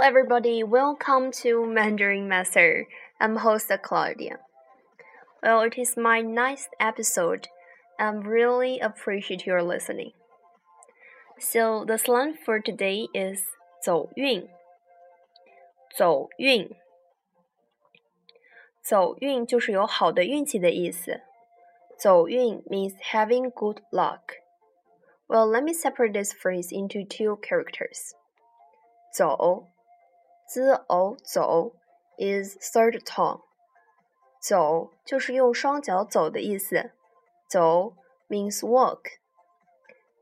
Hello everybody, welcome to Mandarin Master. I'm host Claudia. Well, it is my 9th episode. I really appreciate your listening. So the slang for today is 走运。走运。走运就是有好的运气的意思。走运 means having good luck. Well, let me separate this phrase into two characters. 走字偶走 is third tone. 走就是用双脚走的意思。走 means walk.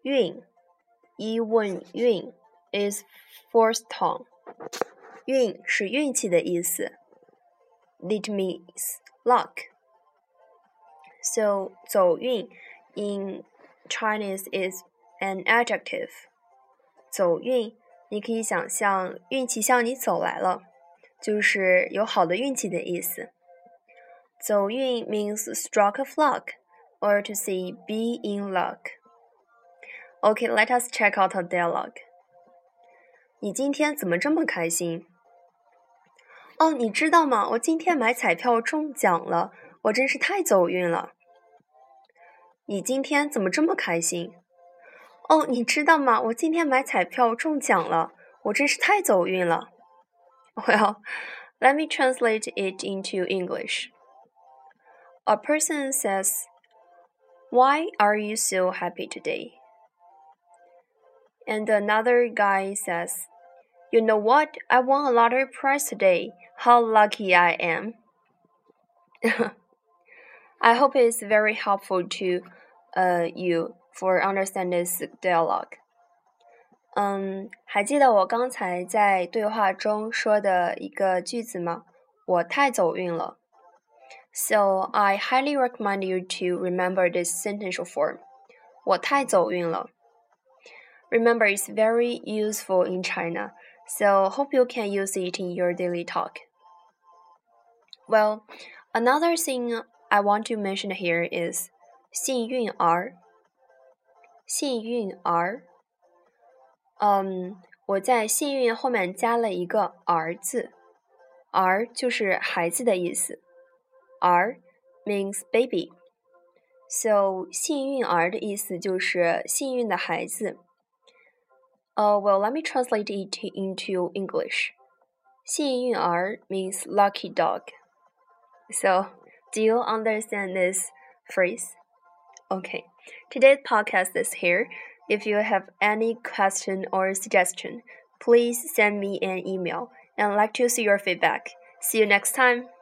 运一问运 is fourth tone. 运是运气的意思。It means luck. So 走运 in Chinese is an adjective. 走运你可以想象运气向你走来了，就是有好的运气的意思。走运 means stroke of luck, or to say be in luck. Okay, let us check out a dialogue. 你今天怎么这么开心？哦，你知道吗？我今天买彩票中奖了，我真是太走运了。你今天怎么这么开心？哦，你知道吗？我今天买彩票中奖了，我真是太走运了。Well, let me translate it into English. A person says, "Why are you so happy today?" And another guy says, "You know what? I won a lottery prize today. How lucky I am." I hope it's very helpful to you.For understand this dialogue. 还记得我刚才在对话中说的一个句子吗？我太走运了。So I highly recommend you to remember this sentential form. 我太走运了。Remember, it's very useful in China. So hope you can use it in your daily talk. Well, another thing I want to mention here is 幸运儿。幸运儿，我在幸运后面加了一个儿字，儿就是孩子的意思，儿 means baby, so 幸运儿的意思就是幸运的孩子。Well, let me translate it into English. 幸运儿 means lucky dog. So, do you understand this phrase?Okay, today's podcast is here. If you have any question or suggestion, please send me an email and I'd like to see your feedback. See you next time.